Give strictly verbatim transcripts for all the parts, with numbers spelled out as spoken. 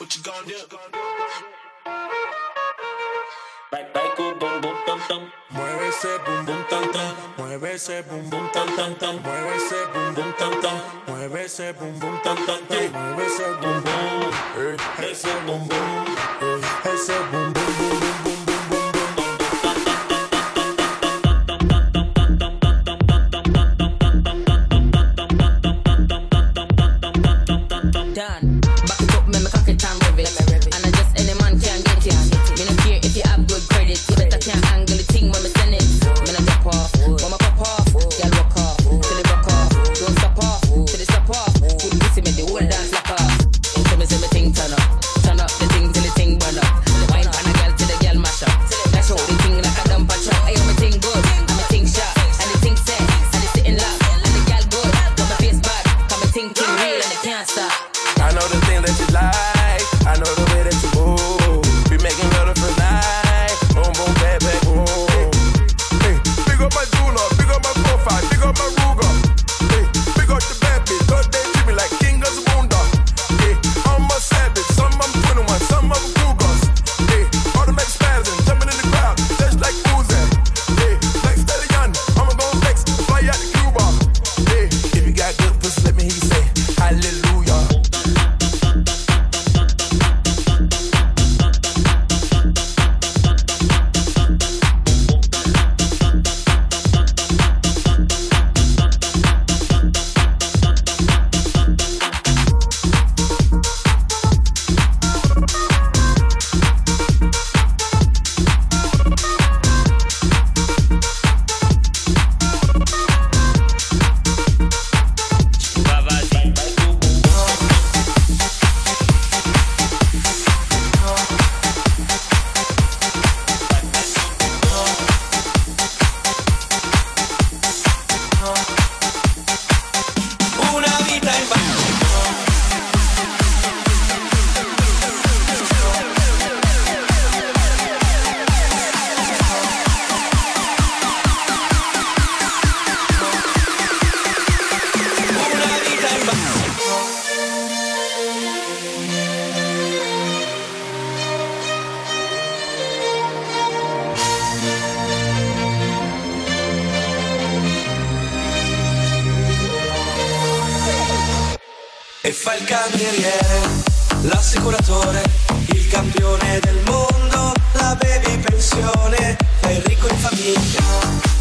what you, what you gonna do? Back, back, boom, boom, tam, tam. Mueve ese boom, boom, tam, tam. Mueve ese boom, boom, tam, tam, tam. Mueve ese boom, boom, tam, tam. Mueve ese boom, boom, tam, tam, tam. Mueve ese boom, boom, ese boom, boom, ese boom, boom, boom, boom, boom. Fa il cameriere, l'assicuratore, il campione del mondo, la baby pensione, fa il ricco in famiglia,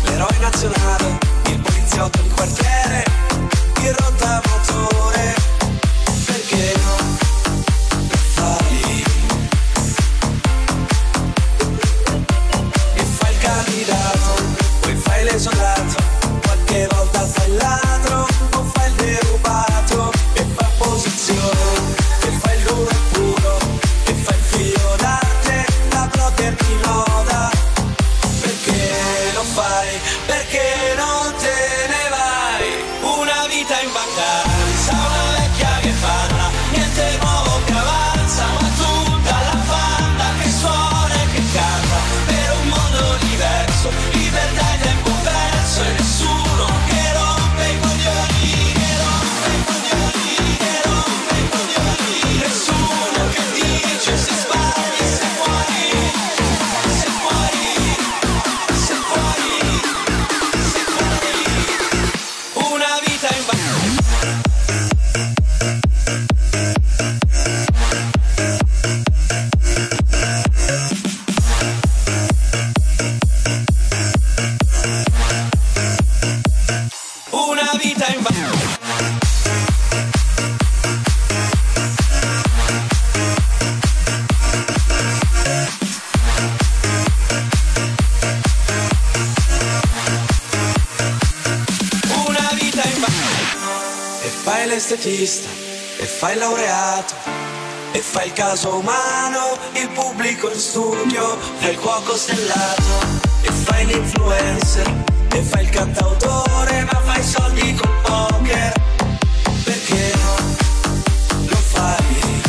l'eroe nazionale, il poliziotto di quartiere, il rottamotore, perché no? E fai, e fai il candidato, poi fai l'esondato, qualche volta fai il ladro, o fai il derubato. Che fai il duro puro, che fai il figlio d'arte, la blogger ti loda. Perché lo fai? Perché non te ne vai? Una vita in vacanza, una vecchia che parla, niente nuovo che avanza, ma tutta la banda che suona e che canta, per un mondo diverso, libertà e tempo perso e nessuno che rompe i coglioni, che rompe i coglioni. Nessuno che dice se sbagli, se muori, se muori, se muori, se muori. Una vita in bagno. Una vita in bagno. Estetista, e fai laureato, e fai il caso umano, il pubblico in studio, fai il cuoco stellato, e fai l'influencer, e fai il cantautore, ma fai soldi col poker, perché no? Lo fai,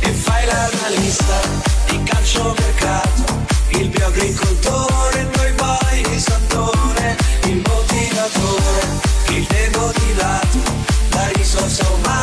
e fai l'analista, il calciomercato, il bioagricoltore, noi poi il santone, il motivatore, il demotivato, la risorsa umana.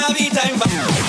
una vita in vano.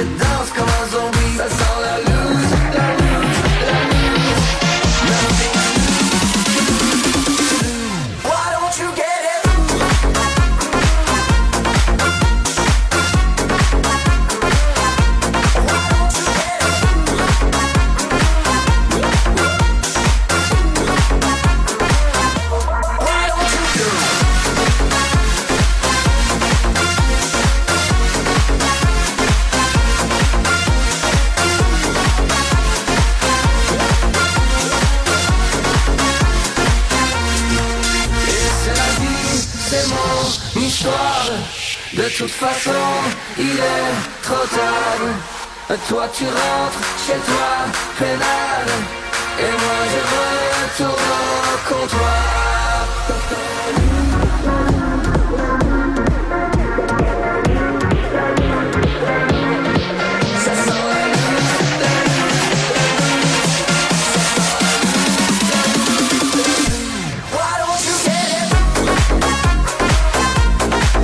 you dance, come on zombie, that's all I lose, I lose, I lose, nothing I lose. Why don't you get it? Why don't you get it? Why don't you do it? De toute façon, il est trop tard. Toi tu rentres chez toi, pénal. Et moi je retourne au comptoir. We'll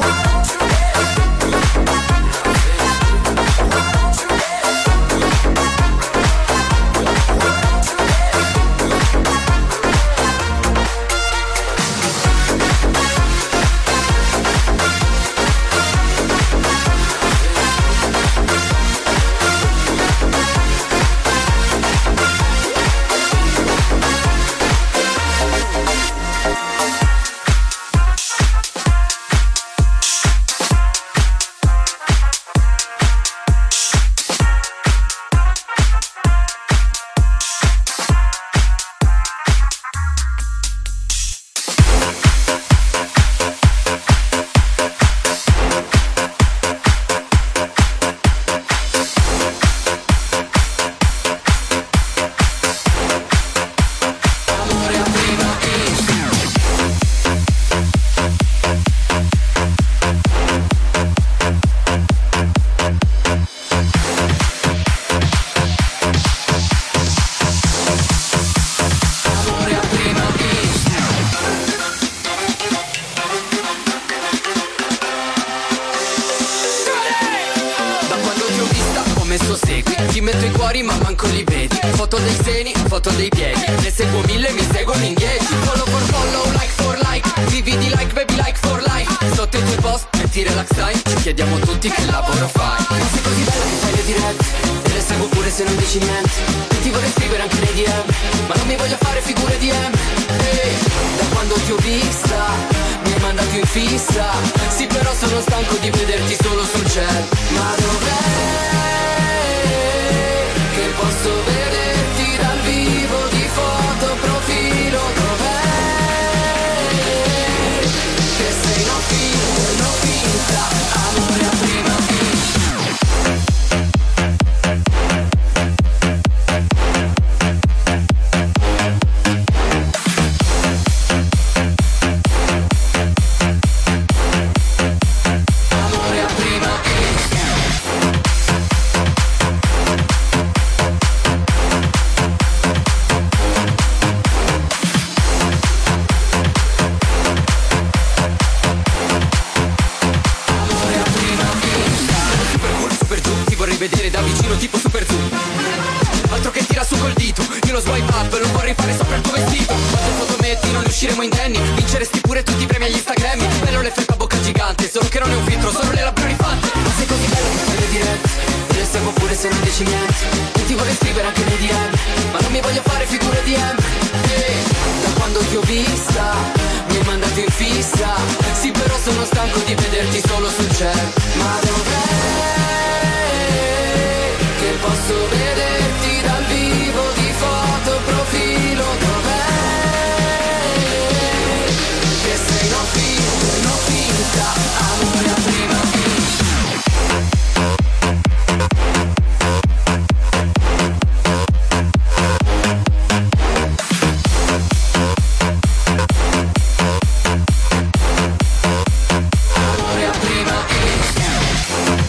be right back.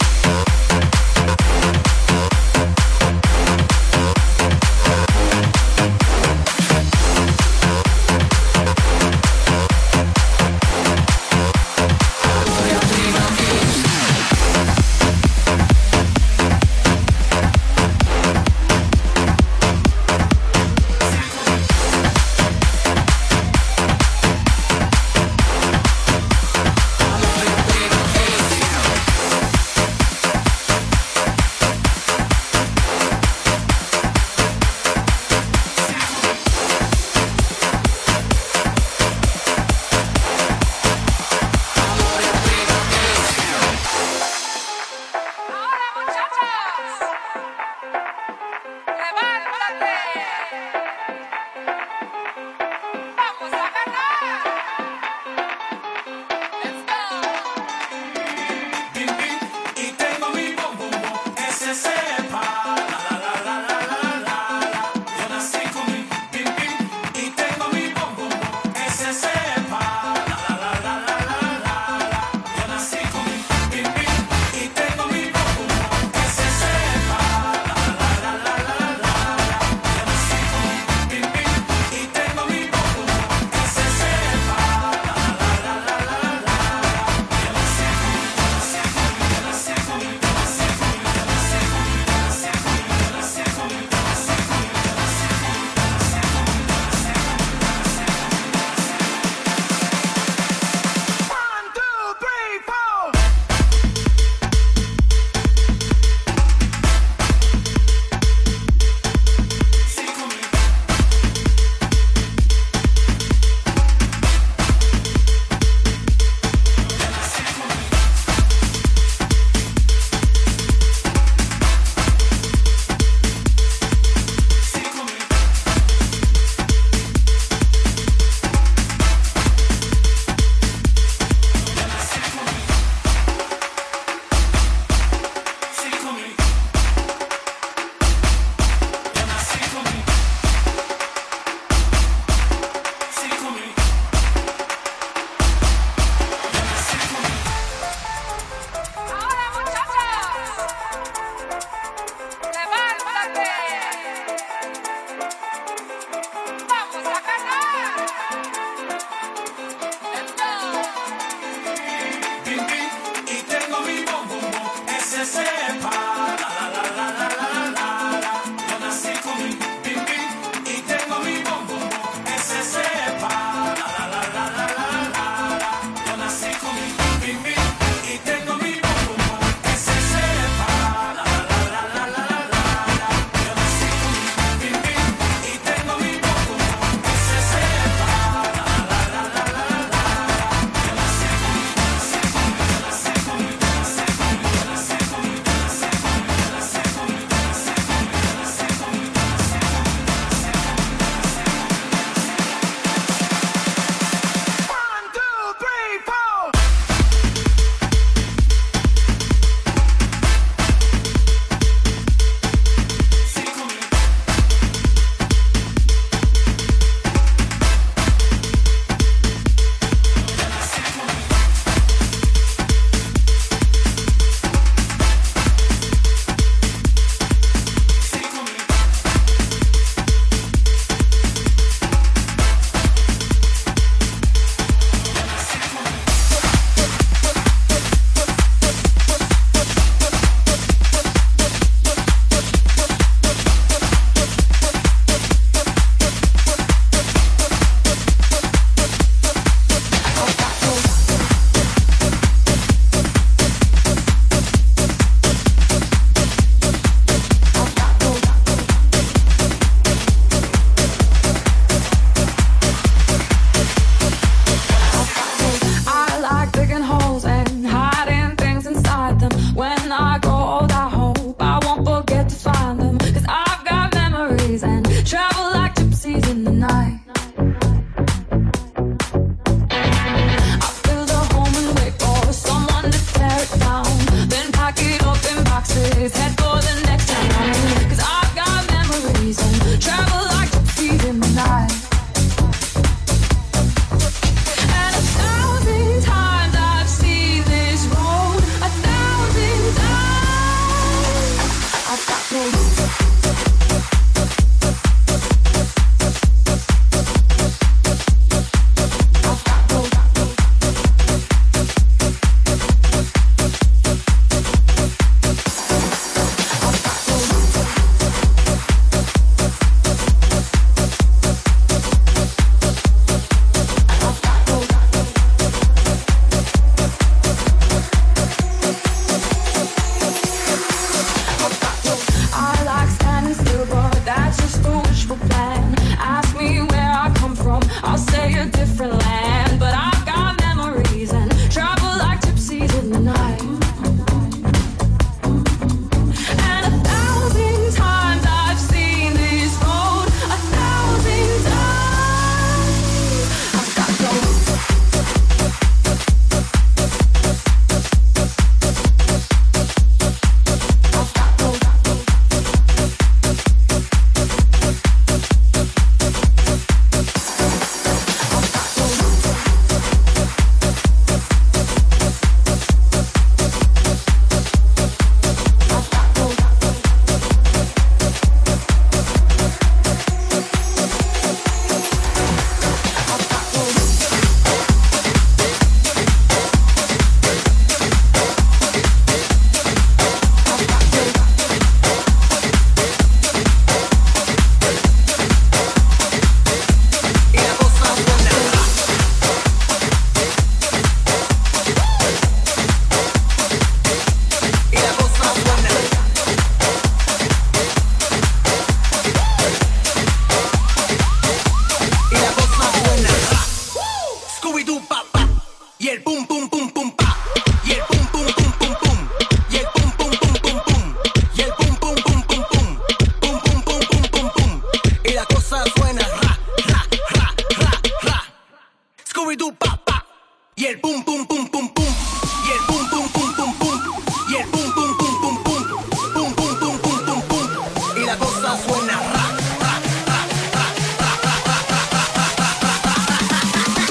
la cosa suena ra, ra, ra, ra, ra, ra, ra, ra.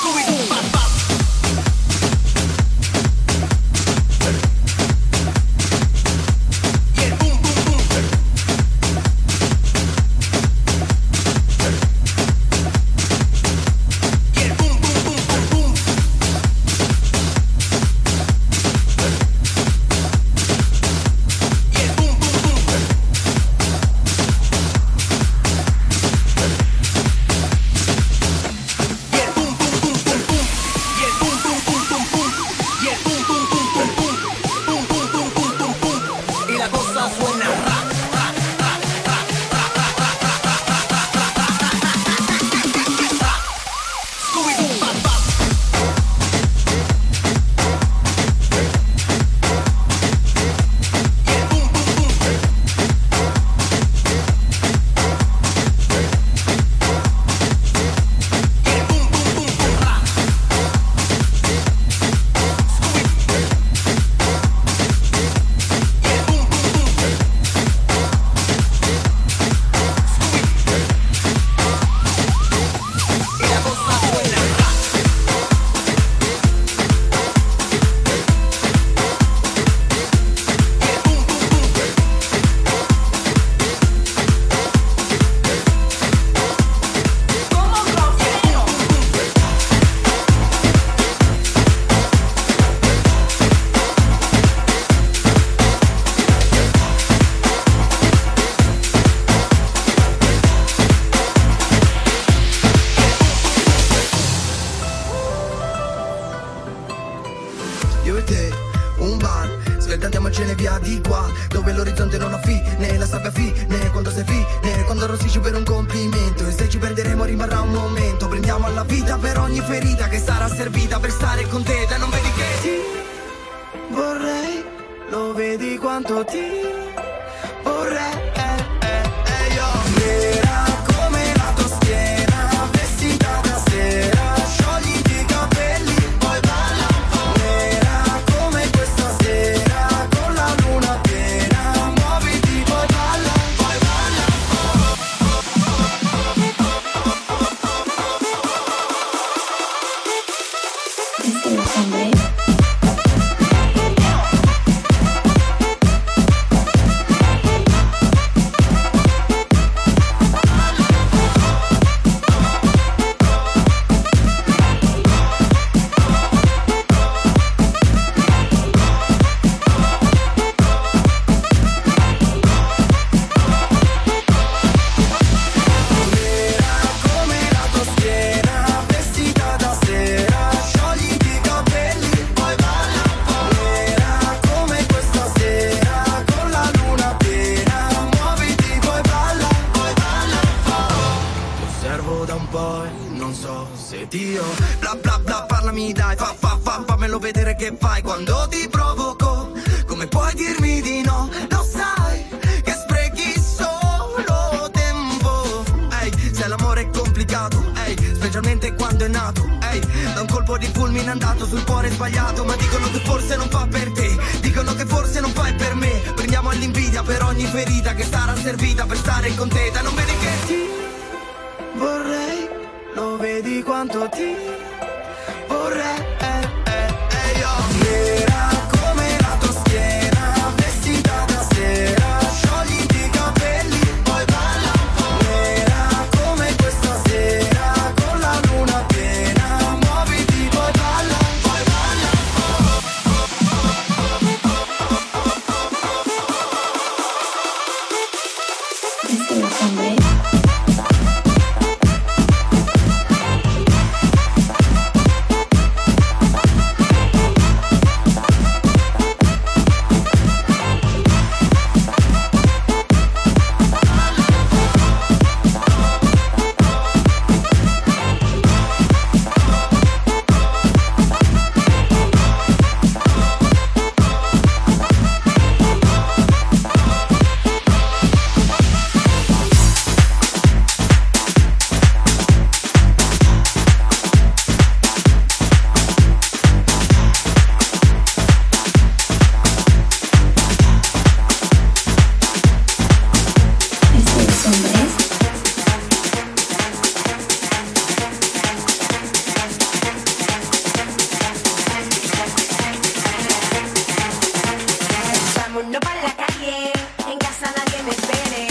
Scooby-Doo, bap, bap. Yeah, boom, boom, boom. Yeah, boom, boom, boom, boom, boom. Ando pa' la calle, en casa nadie me espere.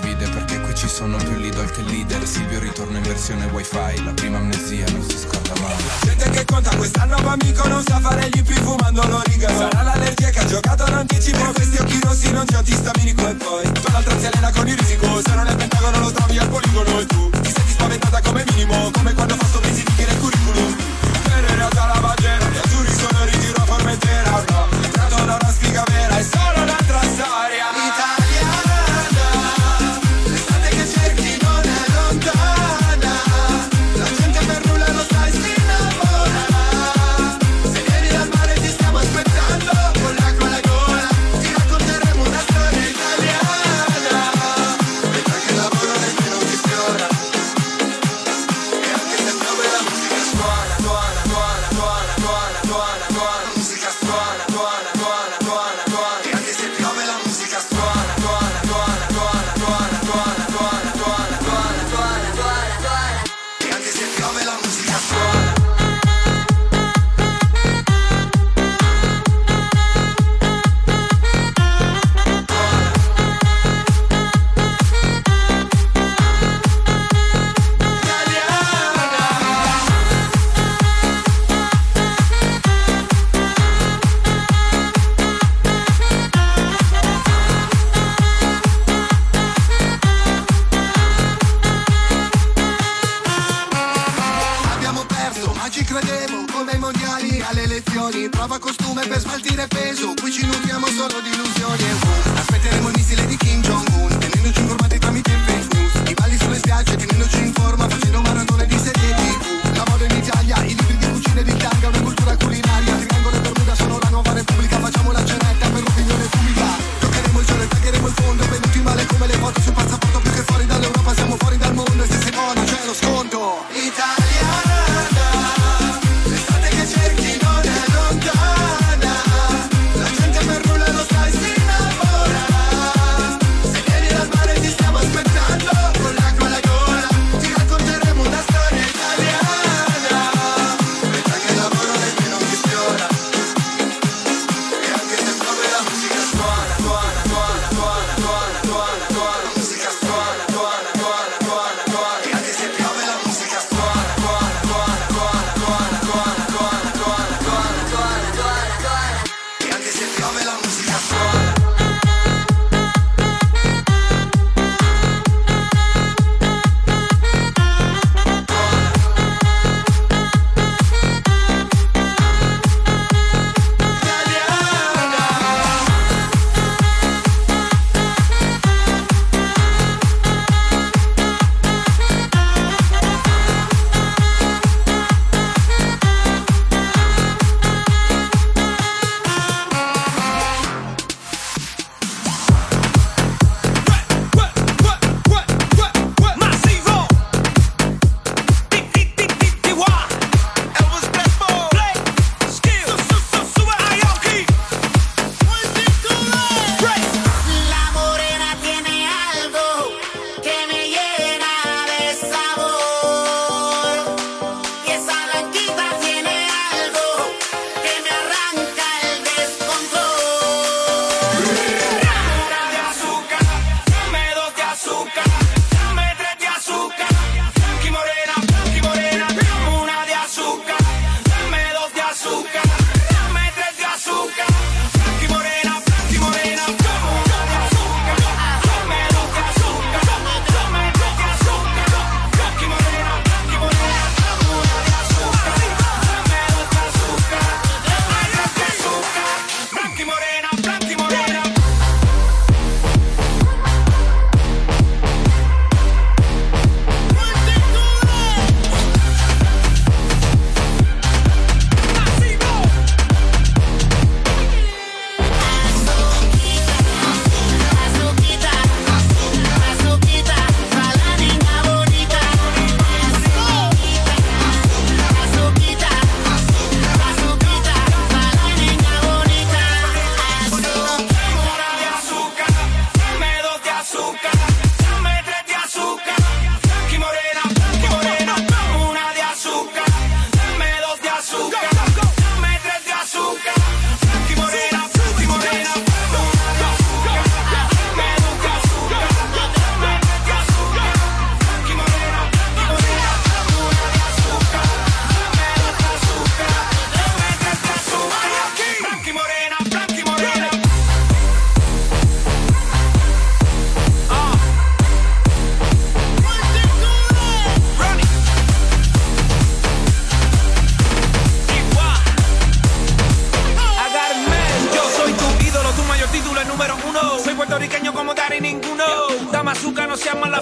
condivide, perché qui ci sono più Lidl che leader. Silvio ritorna in versione wifi, la prima amnesia non si scorda mai. La gente che conta quest'anno amico non sa fare gli I P fumando l'origano. Sarà l'allergia che ha giocato l'anticipo, questi occhi rossi non c'è antistaminico. E poi tu l'altra zialena con il risico, se non è pentagono lo trovi al poligono. E tu ti senti spaventata come minimo, come quando ho fatto mesi di dire il curriculum. Per in realtà la bandiera, gli azzurri sono rigiro a Formentera. No, è entrato da una spiga vera, è solo un'altra storia.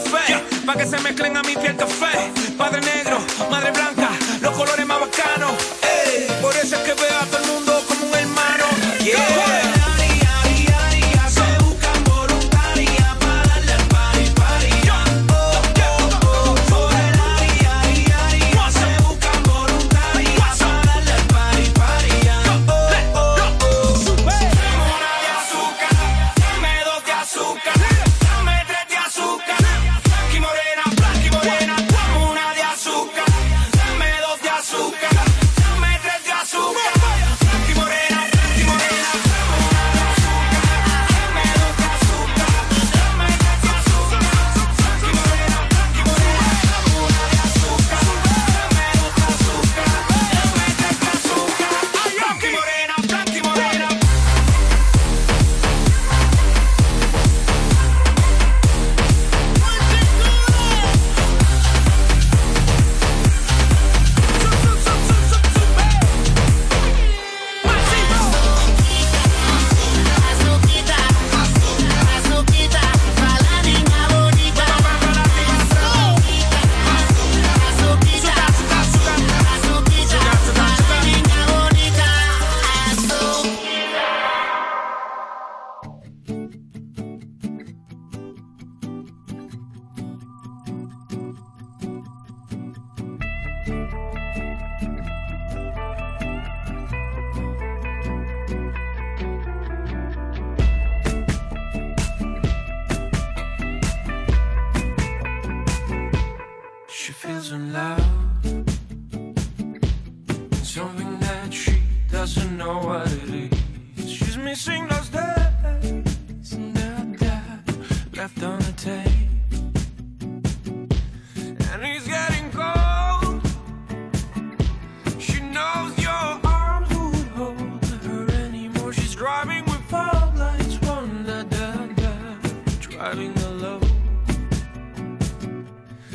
fe, pa' que se mezclen a mi piel café. Padre negro, madre blanca, los colores más bacanos. Ey, por eso es que veo a todo el mundo como un hermano. Yeah.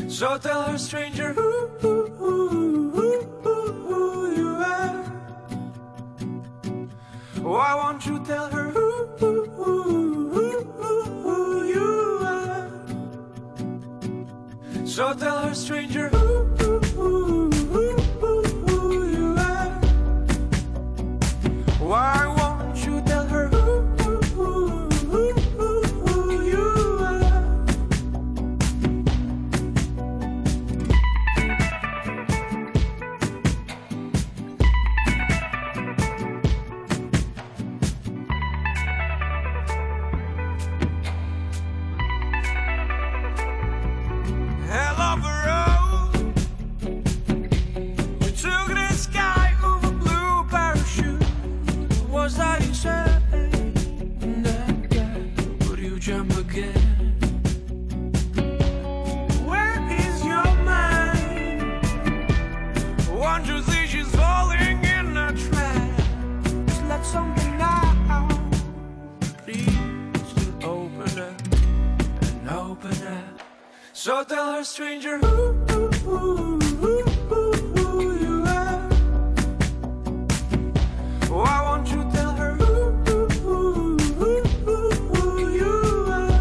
So tell her, stranger, who, who, who, who, who you are. Why won't you tell her who, who, who, who, who you are? So tell her, stranger, who, who, who, who, who you are. Why won't you tell her who, who, who, who, who you are? So tell her, stranger, who, who, who, who, who, who you are. Why won't you tell her who, who, who, who, who you are?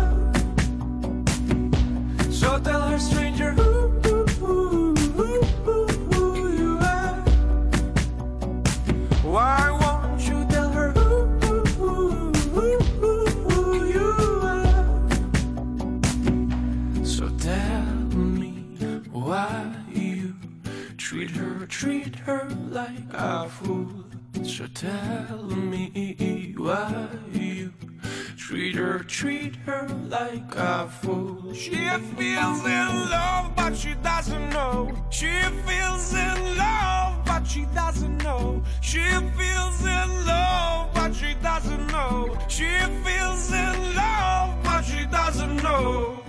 So tell her, stranger, who, who, who, who, who you are. Why won't you tell her who, who, who, who, who you are? So why you treat her, treat her like a fool? So tell me why you treat her, treat her like a fool. She feels in love, but she doesn't know. She feels in love, but she doesn't know. She feels in love, but she doesn't know. She feels in love, but she doesn't know.